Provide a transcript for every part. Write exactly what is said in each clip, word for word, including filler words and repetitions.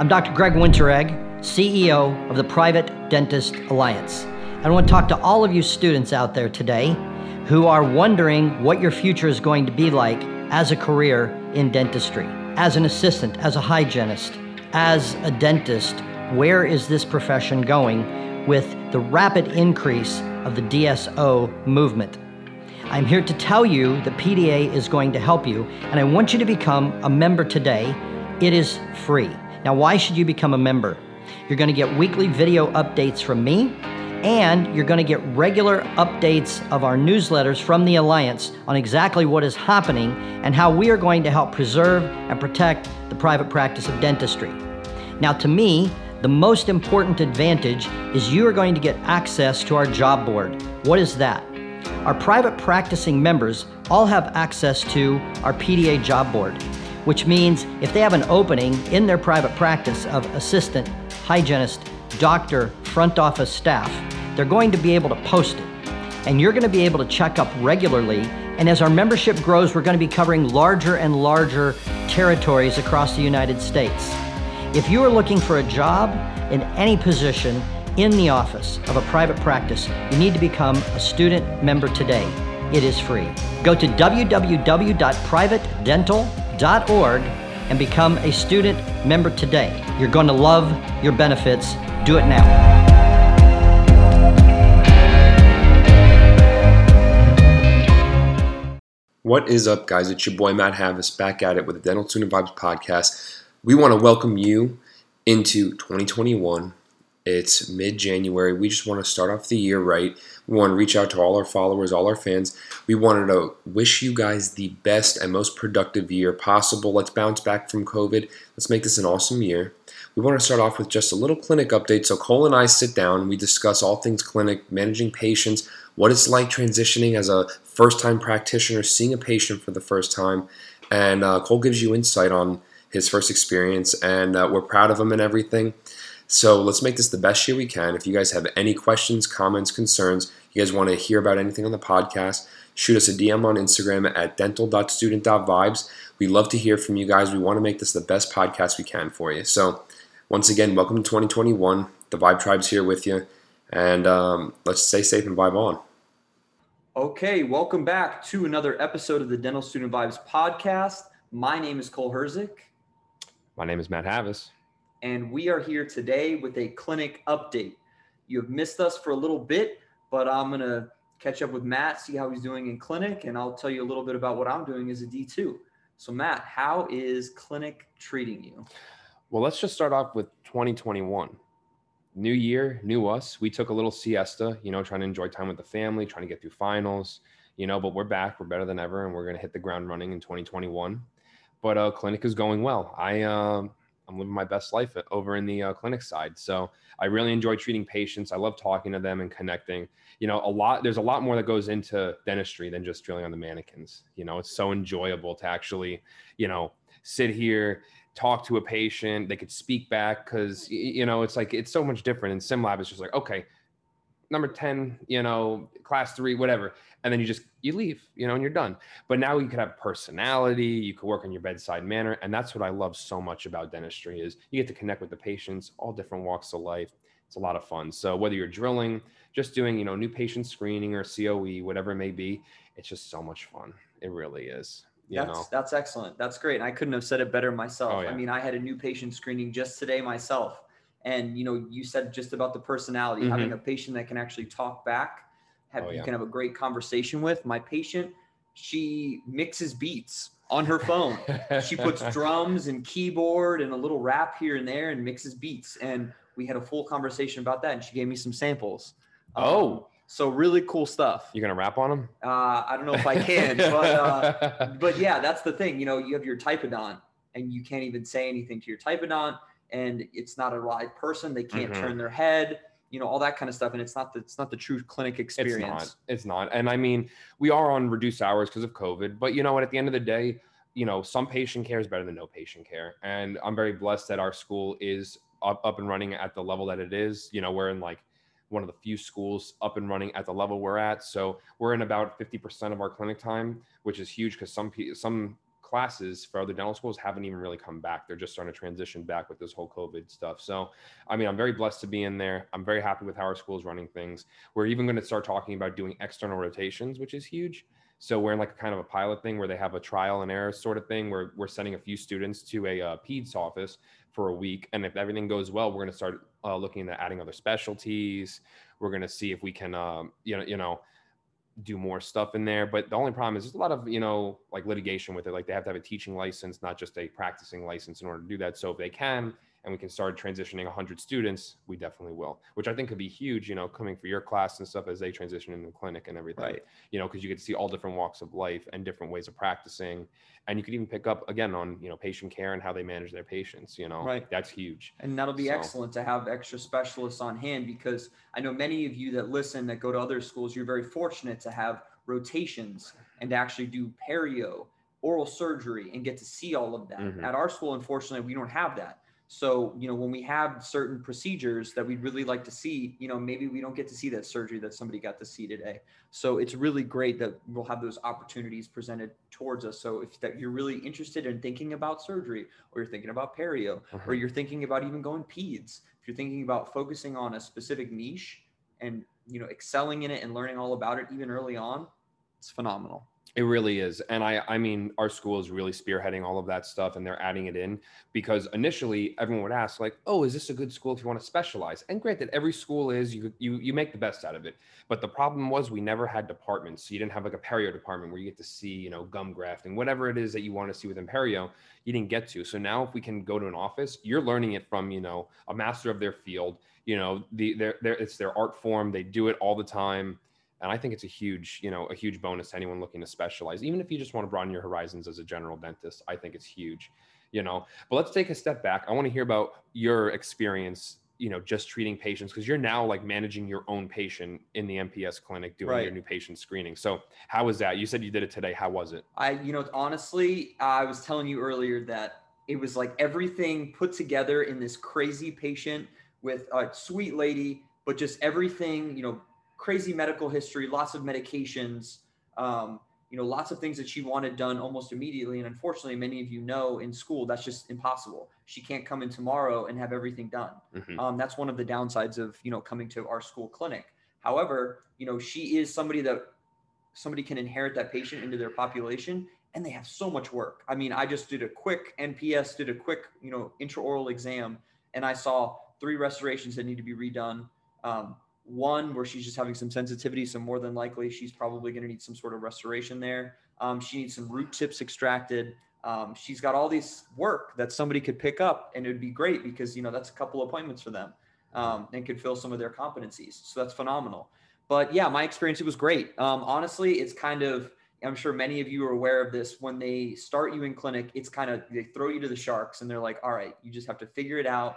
I'm Doctor Greg Winteregg, C E O of the Private Dentist Alliance. I want to talk to all of you students out there today who are wondering what your future is going to be like as a career in dentistry, as an assistant, as a hygienist, as a dentist. Where is this profession going with the rapid increase of the D S O movement? I'm here to tell you that P D A is going to help you, and I want you to become a member today. It is free. Now, why should you become a member? You're going to get weekly video updates from me, and you're going to get regular updates of our newsletters from the Alliance on exactly what is happening and how we are going to help preserve and protect the private practice of dentistry. Now, to me, the most important advantage is you are going to get access to our job board. What is that? Our private practicing members all have access to our P D A job board, which means if they have an opening in their private practice of assistant, hygienist, doctor, front office staff, they're going to be able to post it. And you're going to be able to check up regularly. And as our membership grows, we're going to be covering larger and larger territories across the United States. If you are looking for a job in any position in the office of a private practice, you need to become a student member today. It is free. Go to w w w dot private dental dot org and become a student member today. You're going to love your benefits. Do it now. What is up, guys? It's your boy Matt Havas back at it with the Dental Tune and Vibes podcast. We want to welcome you into twenty twenty-one. It's mid-January. We just want to start off the year right. We want to reach out to all our followers, all our fans. We wanted to wish you guys the best and most productive year possible. Let's bounce back from COVID. Let's make this an awesome year. We want to start off with just a little clinic update. So Cole and I sit down. We discuss all things clinic, managing patients, what it's like transitioning as a first-time practitioner, seeing a patient for the first time. And uh, Cole gives you insight on his first experience, and uh, we're proud of him and everything. So let's make this the best year we can. If you guys have any questions, comments, concerns, you guys want to hear about anything on the podcast, shoot us a D M on Instagram at dental dot student dot vibes. We love to hear from you guys. We want to make this the best podcast we can for you. So once again, welcome to twenty twenty-one. The Vibe Tribe's here with you, and um, let's stay safe and vibe on. Okay, welcome back to another episode of the Dental Student Vibes podcast. My name is Cole Herzik. My name is Matt Havas. And we are here today with a clinic update. You've missed us for a little bit, but I'm going to catch up with Matt, see how he's doing in clinic, and I'll tell you a little bit about what I'm doing as a D two. So Matt, how is clinic treating you? Well, let's just start off with twenty twenty-one. New year, new us. We took a little siesta, you know, trying to enjoy time with the family, trying to get through finals, you know, but we're back. We're better than ever, and we're going to hit the ground running in twenty twenty-one. But uh, clinic is going well. I, uh, I'm living my best life over in the uh, clinic side. So I really enjoy treating patients. I love talking to them and connecting. You know, a lot, there's a lot more that goes into dentistry than just drilling on the mannequins. You know, it's so enjoyable to actually, you know, sit here, talk to a patient. They could speak back because, you know, it's like, it's so much different. In SimLab, it's just like, okay, number ten, you know, class three, whatever. And then you just, you leave, you know, and you're done. But now you could have personality, you could work on your bedside manner. And that's what I love so much about dentistry is you get to connect with the patients, all different walks of life. It's a lot of fun. So whether you're drilling, just doing, you know, new patient screening or C O E, whatever it may be, it's just so much fun. It really is. You that's, know? That's excellent. That's great. And I couldn't have said it better myself. Oh, yeah. I mean, I had a new patient screening just today myself. And, you know, you said just about the personality, mm-hmm. having a patient that can actually talk back, have, oh, yeah. you can have a great conversation with. My patient, she mixes beats on her phone. She puts drums and keyboard and a little rap here and there and mixes beats. And we had a full conversation about that. And she gave me some samples. Oh, um, so really cool stuff. You're going to rap on them? Uh, I don't know if I can, but, uh, but yeah, that's the thing. You know, you have your typodont and you can't even say anything to your typodont. And it's not a live person. They can't mm-hmm. turn their head, you know, all that kind of stuff. And it's not the, it's not the true clinic experience. It's not. It's not. And I mean, we are on reduced hours because of COVID, but you know what, at the end of the day, you know, some patient care is better than no patient care. And I'm very blessed that our school is up, up and running at the level that it is. You know, we're in like one of the few schools up and running at the level we're at. So we're in about fifty percent of our clinic time, which is huge because some, some, classes for other dental schools haven't even really come back. They're just starting to transition back with this whole COVID stuff. So, I mean, I'm very blessed to be in there. I'm very happy with how our school is running things. We're even going to start talking about doing external rotations, which is huge. So we're in like a kind of a pilot thing where they have a trial and error sort of thing where we're sending a few students to a uh, P E D S office for a week. And if everything goes well, we're going to start uh, looking at adding other specialties. We're going to see if we can, um, you know, you know, do more stuff in there. But the only problem is there's a lot of, you know, like litigation with it. Like they have to have a teaching license, not just a practicing license in order to do that. So if they can, and we can start transitioning one hundred students, we definitely will, which I think could be huge, you know, coming for your class and stuff as they transition into the clinic and everything, right. You know, because you get to see all different walks of life and different ways of practicing. And you could even pick up again on, you know, patient care and how they manage their patients, you know, right. That's huge. And that'll be so excellent to have extra specialists on hand, because I know many of you that listen, that go to other schools, you're very fortunate to have rotations and to actually do perio, oral surgery, and get to see all of that. Mm-hmm. At our school, unfortunately, we don't have that. So, you know, when we have certain procedures that we'd really like to see, you know, maybe we don't get to see that surgery that somebody got to see today. So it's really great that we'll have those opportunities presented towards us. So if that you're really interested in thinking about surgery, or you're thinking about perio, mm-hmm. or you're thinking about even going peds, if you're thinking about focusing on a specific niche and, you know, excelling in it and learning all about it even early on, it's phenomenal. It really is. And I, I mean, our school is really spearheading all of that stuff, and they're adding it in, because initially everyone would ask like, oh, is this a good school if you want to specialize? And granted, every school is, you, you, you make the best out of it. But the problem was we never had departments. So you didn't have like a perio department where you get to see, you know, gum grafting, whatever it is that you want to see within perio, you didn't get to. So now if we can go to an office, you're learning it from, you know, a master of their field, you know, the, their, their, it's their art form. They do it all the time. And I think it's a huge, you know, a huge bonus to anyone looking to specialize, even if you just want to broaden your horizons as a general dentist. I think it's huge, you know. But let's take a step back. I want to hear about your experience, you know, just treating patients, because you're now like managing your own patient in the M P S clinic, doing right. your new patient screening. So how was that? You said you did it today. How was it? I, you know, honestly, I was telling you earlier that it was like everything put together in this crazy patient with a sweet lady, but just everything, you know, crazy medical history, lots of medications, um, you know, lots of things that she wanted done almost immediately. And unfortunately, many of you know in school, that's just impossible. She can't come in tomorrow and have everything done. Mm-hmm. Um, that's one of the downsides of, you know, coming to our school clinic. However, you know, she is somebody that somebody can inherit that patient into their population, and they have so much work. I mean, I just did a quick N P S, did a quick, you know, intraoral exam, and I saw three restorations that need to be redone. Um, One where she's just having some sensitivity, so more than likely she's probably going to need some sort of restoration there. Um, she needs some root tips extracted. Um, she's got all this work that somebody could pick up, and it would be great because, you know, that's a couple appointments for them, um, and could fill some of their competencies. So that's phenomenal. But yeah, my experience, it was great. Um, honestly, it's kind of, I'm sure many of you are aware of this. When they start you in clinic, it's kind of, they throw you to the sharks and they're like, all right, you just have to figure it out.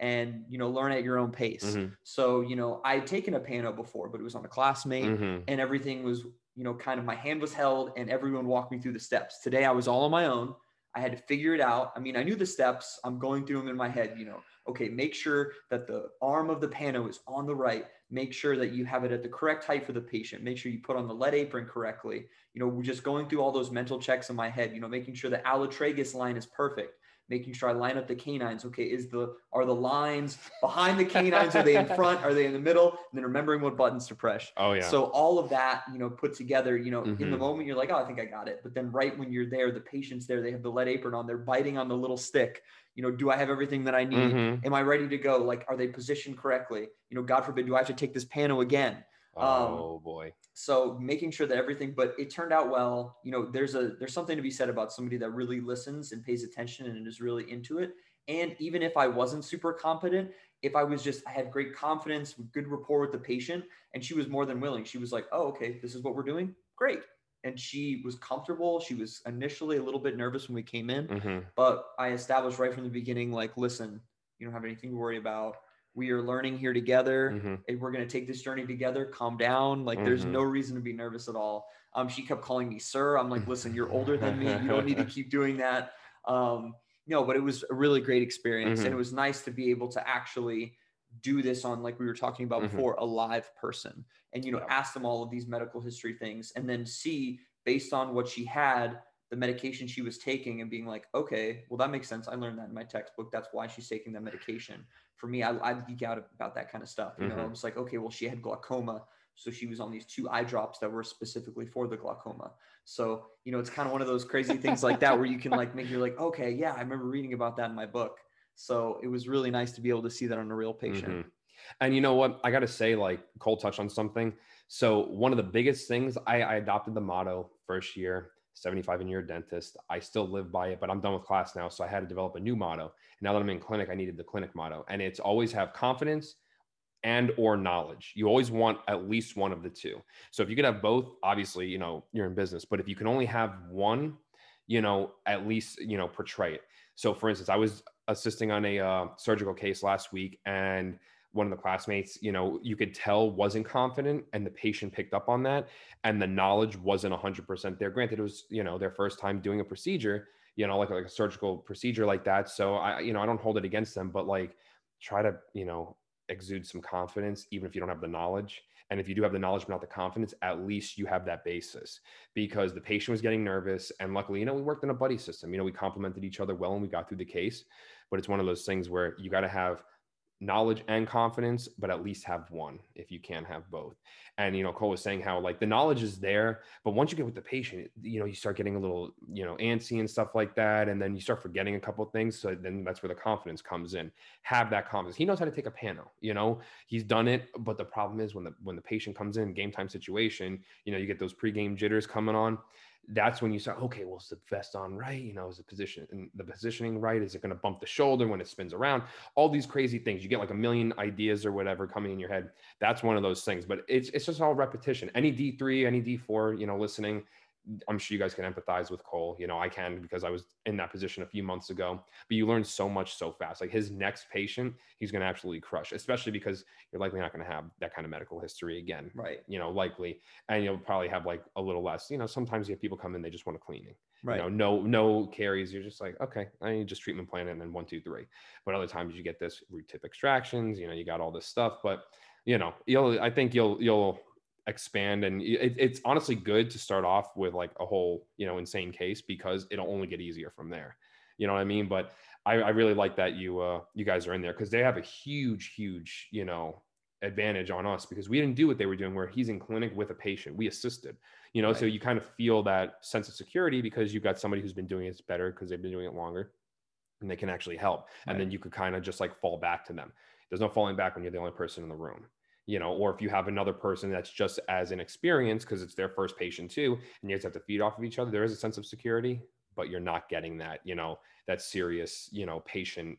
And, you know, learn at your own pace. Mm-hmm. So, you know, I had taken a pano before, but it was on a classmate, mm-hmm. and everything was, you know, kind of my hand was held and everyone walked me through the steps. Today I was all on my own. I had to figure it out. I mean, I knew the steps. I'm going through them in my head, you know, okay, make sure that the arm of the pano is on the right. Make sure that you have it at the correct height for the patient. Make sure you put on the lead apron correctly. You know, we're just going through all those mental checks in my head, you know, making sure the allotragus line is perfect. Making sure I line up the canines. Okay, is the are the lines behind the canines? Are they in front? Are they in the middle? And then remembering what buttons to press. Oh, yeah. So all of that, you know, put together, you know, mm-hmm. in the moment you're like, oh, I think I got it. But then right when you're there, the patient's there, they have the lead apron on, they're biting on the little stick. You know, do I have everything that I need? Mm-hmm. Am I ready to go? Like, are they positioned correctly? You know, God forbid, do I have to take this pano again? Oh um, boy. So making sure that everything, but it turned out well. You know, there's a, there's something to be said about somebody that really listens and pays attention and is really into it. And even if I wasn't super competent, if I was just, I had great confidence, good rapport with the patient, and she was more than willing. She was like, oh, okay, this is what we're doing. Great. And she was comfortable. She was initially a little bit nervous when we came in, mm-hmm. but I established right from the beginning, like, listen, you don't have anything to worry about. We are learning here together, mm-hmm. and we're going to take this journey together. Calm down. Like, mm-hmm. there's no reason to be nervous at all. Um, she kept calling me sir. I'm like, listen, you're older than me. You don't need to keep doing that. Um, no, but it was a really great experience. Mm-hmm. And it was nice to be able to actually do this on, like we were talking about mm-hmm. before, a live person, and, you know, yeah. ask them all of these medical history things, and then see based on what she had, the medication she was taking and being like, okay, well, that makes sense. I learned that in my textbook. That's why she's taking that medication. For me, I, I geek out about that kind of stuff. You mm-hmm. know, I'm just like, okay, well, she had glaucoma. So she was on these two eye drops that were specifically for the glaucoma. So, you know, it's kind of one of those crazy things like that, where you can like make, you're like, okay, yeah, I remember reading about that in my book. So it was really nice to be able to see that on a real patient. Mm-hmm. And you know what, I got to say, like Cole touched on something. So one of the biggest things, I, I adopted the motto first year, seventy-five and you're a dentist. I still live by it, but I'm done with class now. So I had to develop a new motto. And now that I'm in clinic, I needed the clinic motto. And it's always have confidence and or knowledge. You always want at least one of the two. So if you could have both, obviously, you know, you're in business, but if you can only have one, you know, at least, you know, portray it. So for instance, I was assisting on a uh, surgical case last week, and one of the classmates, you know, you could tell wasn't confident, and the patient picked up on that, and the knowledge wasn't one hundred percent there. Granted, it was, you know, their first time doing a procedure, you know, like, like a surgical procedure like that. So I, you know, I don't hold it against them, but like try to, you know, exude some confidence, even if you don't have the knowledge. And if you do have the knowledge, but not the confidence, at least you have that basis, because the patient was getting nervous. And luckily, you know, we worked in a buddy system, you know, we complimented each other well, and we got through the case. But it's one of those things where you got to have knowledge and confidence, but at least have one if you can have both. And, you know, Cole was saying how like the knowledge is there, but once you get with the patient, you know, you start getting a little, you know, antsy and stuff like that. And then you start forgetting a couple of things. So then that's where the confidence comes in. Have that confidence. He knows how to take a pano, you know, he's done it. But the problem is when the, when the patient comes in game time situation, you know, you get those pregame jitters coming on. That's when you say, okay, well, is the vest on right? You know, is the position and the positioning right? Is it going to bump the shoulder when it spins around? All these crazy things. You get like a million ideas or whatever coming in your head. That's one of those things, but it's, it's just all repetition. Any D three, any D four, you know, listening, I'm sure you guys can empathize with Cole. You know, I can, because I was in that position a few months ago, but you learn so much so fast. Like his next patient, he's going to absolutely crush, especially because you're likely not going to have that kind of medical history again. Right. You know, likely. And you'll probably have like a little less, you know, sometimes you have people come in, they just want a cleaning, right. You know, no, no caries. You're just like, okay, I need just treatment plan. And then one, two, three. But other times you get this root tip extractions, you know, you got all this stuff, but you know, you'll, I think you'll, you'll, expand. And it, it's honestly good to start off with like a whole, you know, insane case, because it'll only get easier from there. You know what I mean? But I, I really like that you, uh, you guys are in there, because they have a huge, huge, you know, advantage on us, because we didn't do what they were doing where he's in clinic with a patient. We assisted, you know, right. So you kind of feel that sense of security because you've got somebody who's been doing it better because they've been doing it longer and they can actually help. Right. And then you could kind of just like fall back to them. There's no falling back when you're the only person in the room. You know, or if you have another person that's just as inexperienced because it's their first patient too, and you guys have to feed off of each other, there is a sense of security, but you're not getting that, you know, that serious, you know, patient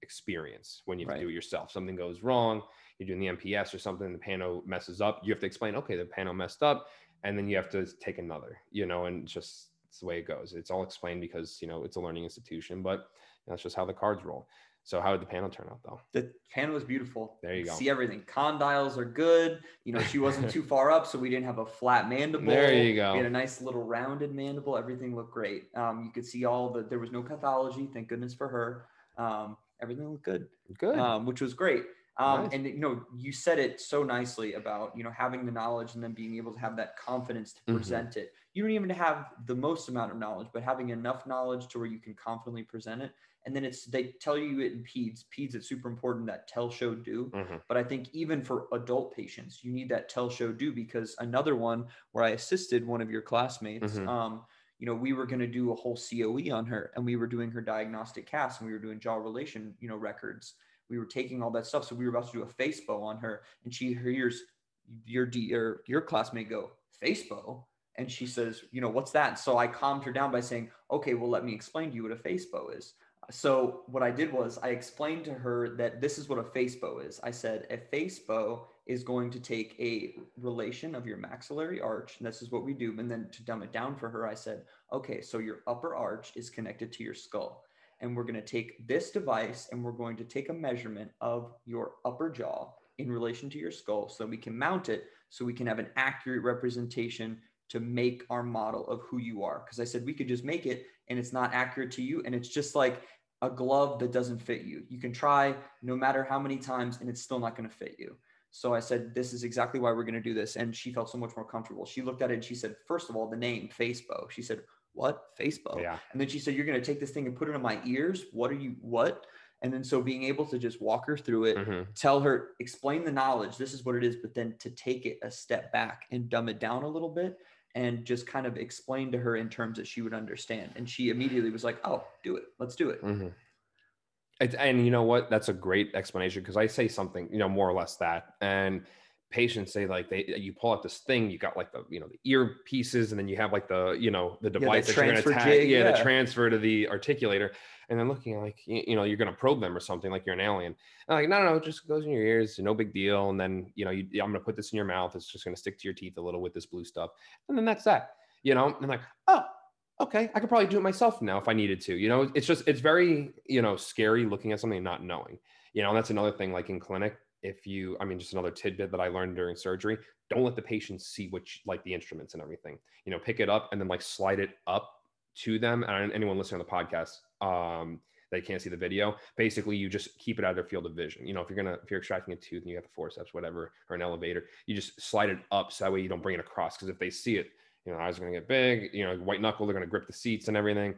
experience when you have right. to do it yourself. Something goes wrong, you're doing the M P S or something, the pano messes up, you have to explain, okay, the pano messed up, and then you have to take another, you know, and just it's the way it goes. It's all explained because, you know, it's a learning institution, but that's just how the cards roll. So how did the panel turn out though? The panel was beautiful. There you go. See everything. Condyles are good. You know, she wasn't too far up, so we didn't have a flat mandible. There you go. We had a nice little rounded mandible. Everything looked great. Um, you could see all the, there was no pathology. Thank goodness for her. Um, everything looked good. Good. Um, which was great. Um, nice. And you know, you said it so nicely about, you know, having the knowledge and then being able to have that confidence to present mm-hmm. it. You don't even have the most amount of knowledge, but having enough knowledge to where you can confidently present it. And then it's, they tell you it in peds, peds, it's super important, that tell, show, do. Mm-hmm. But I think even for adult patients, you need that tell, show, do, because another one where I assisted one of your classmates, mm-hmm. um, you know, we were going to do a whole C O E on her, and we were doing her diagnostic casts, and we were doing jaw relation, you know, records. We were taking all that stuff. So we were about to do a FaceBow on her, and she hears your, your, your classmate go, FaceBow? And she says, you know, what's that? So I calmed her down by saying, okay, well, let me explain to you what a FaceBow is. So what I did was I explained to her that this is what a FaceBow is. I said, a FaceBow is going to take a relation of your maxillary arch, and this is what we do. And then to dumb it down for her, I said, okay, so your upper arch is connected to your skull, and we're going to take this device and we're going to take a measurement of your upper jaw in relation to your skull, so we can mount it, so we can have an accurate representation to make our model of who you are. Because I said, we could just make it and it's not accurate to you. And it's just like a glove that doesn't fit you. You can try no matter how many times and it's still not going to fit you. So I said, this is exactly why we're going to do this. And she felt so much more comfortable. She looked at it and she said, first of all, the name FaceBow. She said, what? FaceBow. Yeah. And then she said, you're going to take this thing and put it in my ears. What are you, what? And then, so being able to just walk her through it, mm-hmm. tell her, explain the knowledge, this is what it is, but then to take it a step back and dumb it down a little bit and just kind of explain to her in terms that she would understand. And she immediately was like, oh, do it. Let's do it. Mm-hmm. It, and you know what? That's a great explanation, because I say something, you know, more or less that, and patients say like, they, you pull out this thing, you got like the, you know, the ear pieces, and then you have like the, you know, the device yeah, the that you're going to attach, yeah, yeah, the transfer to the articulator. And then looking like, you, you know, you're going to probe them or something, like you're an alien. And I'm like, no, no, no, it just goes in your ears. No big deal. And then, you know, you, I'm going to put this in your mouth. It's just going to stick to your teeth a little with this blue stuff. And then that's that, you know, and I'm like, oh, okay, I could probably do it myself now if I needed to, you know. It's just, it's very, you know, scary looking at something and not knowing, you know. And that's another thing, like in clinic, if you, I mean, just another tidbit that I learned during surgery, don't let the patient see which, like the instruments and everything, you know, pick it up and then like slide it up to them. And anyone listening on the podcast, um, they can't see the video. Basically, you just keep it out of their field of vision. You know, if you're gonna, if you're extracting a tooth and you have the forceps, whatever, or an elevator, you just slide it up. So that way you don't bring it across. Cause if they see it, you know, eyes are going to get big, you know, white knuckle, they're going to grip the seats and everything.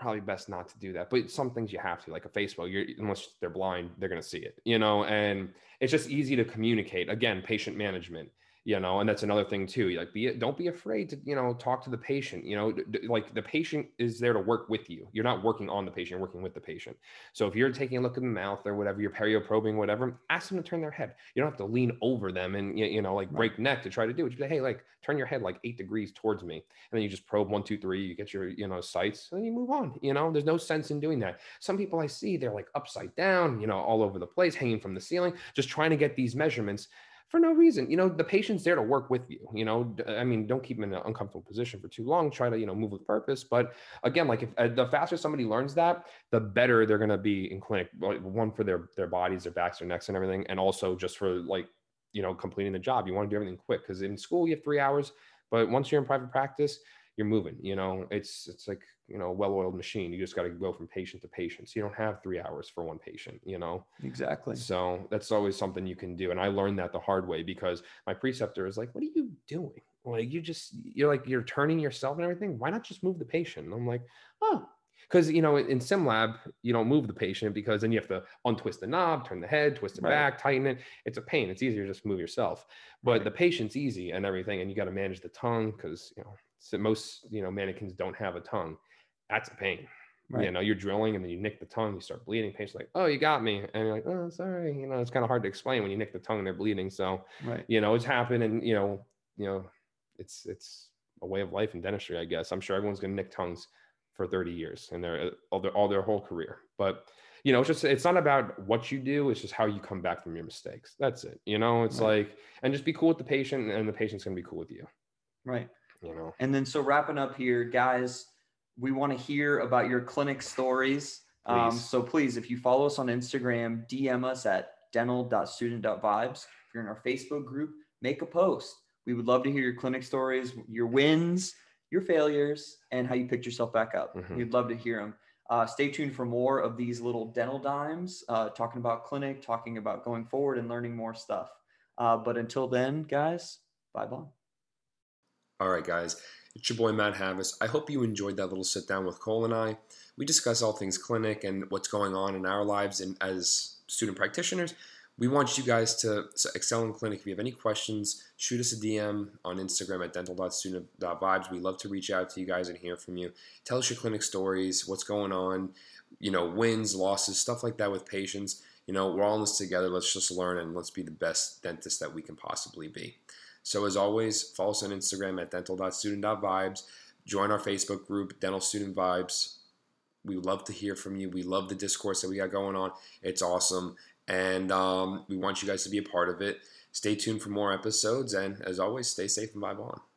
Probably best not to do that. But some things you have to, like a FaceBow, you're, unless they're blind, they're going to see it, you know, and it's just easy to communicate. Again, patient management, you know, and that's another thing too. Like, be, don't be afraid to, you know, talk to the patient, you know, d- like the patient is there to work with you. You're not working on the patient, you're working with the patient. So if you're taking a look in the mouth or whatever, you're perioprobing, whatever, ask them to turn their head. You don't have to lean over them and, you know, like break neck to try to do it. You say, hey, like turn your head like eight degrees towards me. And then you just probe one, two, three, you get your, you know, sights, and then you move on. You know, there's no sense in doing that. Some people I see, they're like upside down, you know, all over the place, hanging from the ceiling, just trying to get these measurements for no reason. You know, the patient's there to work with you, you know, I mean, don't keep them in an uncomfortable position for too long, try to, you know, move with purpose. But again, like if uh, the faster somebody learns that, the better they're going to be in clinic, one for their, their bodies, their backs, their necks and everything. And also just for like, you know, completing the job, you want to do everything quick. Cause in school you have three hours, but once you're in private practice, you're moving, you know, it's, it's like, you know, a well-oiled machine. You just got to go from patient to patient. So you don't have three hours for one patient, you know? Exactly. So that's always something you can do. And I learned that the hard way, because my preceptor is like, what are you doing? Like, you just, you're like, you're turning yourself and everything. Why not just move the patient? And I'm like, oh, because, you know, in SimLab, you don't move the patient, because then you have to untwist the knob, turn the head, twist it right back, tighten it. It's a pain. It's easier to just move yourself. But right, the patient's easy and everything. And you got to manage the tongue, because, you know, so most, you know, mannequins don't have a tongue. That's a pain. Right. You know, you're drilling and then you nick the tongue, you start bleeding. Patient's like, oh, you got me. And you're like, oh, sorry. You know, it's kind of hard to explain when you nick the tongue and they're bleeding. So, right, you know, it's happened. And, you know, you know, it's, it's a way of life in dentistry, I guess. I'm sure everyone's going to nick tongues for thirty years and their all, their all their whole career. But, you know, it's just, it's not about what you do, it's just how you come back from your mistakes. That's it. You know, it's right, like, and just be cool with the patient, and the patient's going to be cool with you. Right. You know. And then, so wrapping up here, guys, we want to hear about your clinic stories. Um, so please, if you follow us on Instagram, D M us at dental dot student dot vibes. If you're in our Facebook group, make a post. We would love to hear your clinic stories, your wins, your failures, and how you picked yourself back up. Mm-hmm. We'd love to hear them. Uh, stay tuned for more of these little dental dimes, uh, talking about clinic, talking about going forward and learning more stuff. Uh, but until then, guys, bye-bye. All right, guys. It's your boy, Matt Havas. I hope you enjoyed that little sit down with Cole and I. We discuss all things clinic and what's going on in our lives and as student practitioners. We want you guys to excel in clinic. If you have any questions, shoot us a D M on Instagram at dental dot student dot vibes. We love to reach out to you guys and hear from you. Tell us your clinic stories, what's going on, you know, wins, losses, stuff like that with patients. You know, we're all in this together. Let's just learn and let's be the best dentist that we can possibly be. So as always, follow us on Instagram at dental dot student dot vibes. Join our Facebook group, Dental Student Vibes. We love to hear from you. We love the discourse that we got going on. It's awesome. And um, we want you guys to be a part of it. Stay tuned for more episodes. And as always, stay safe and vibe on.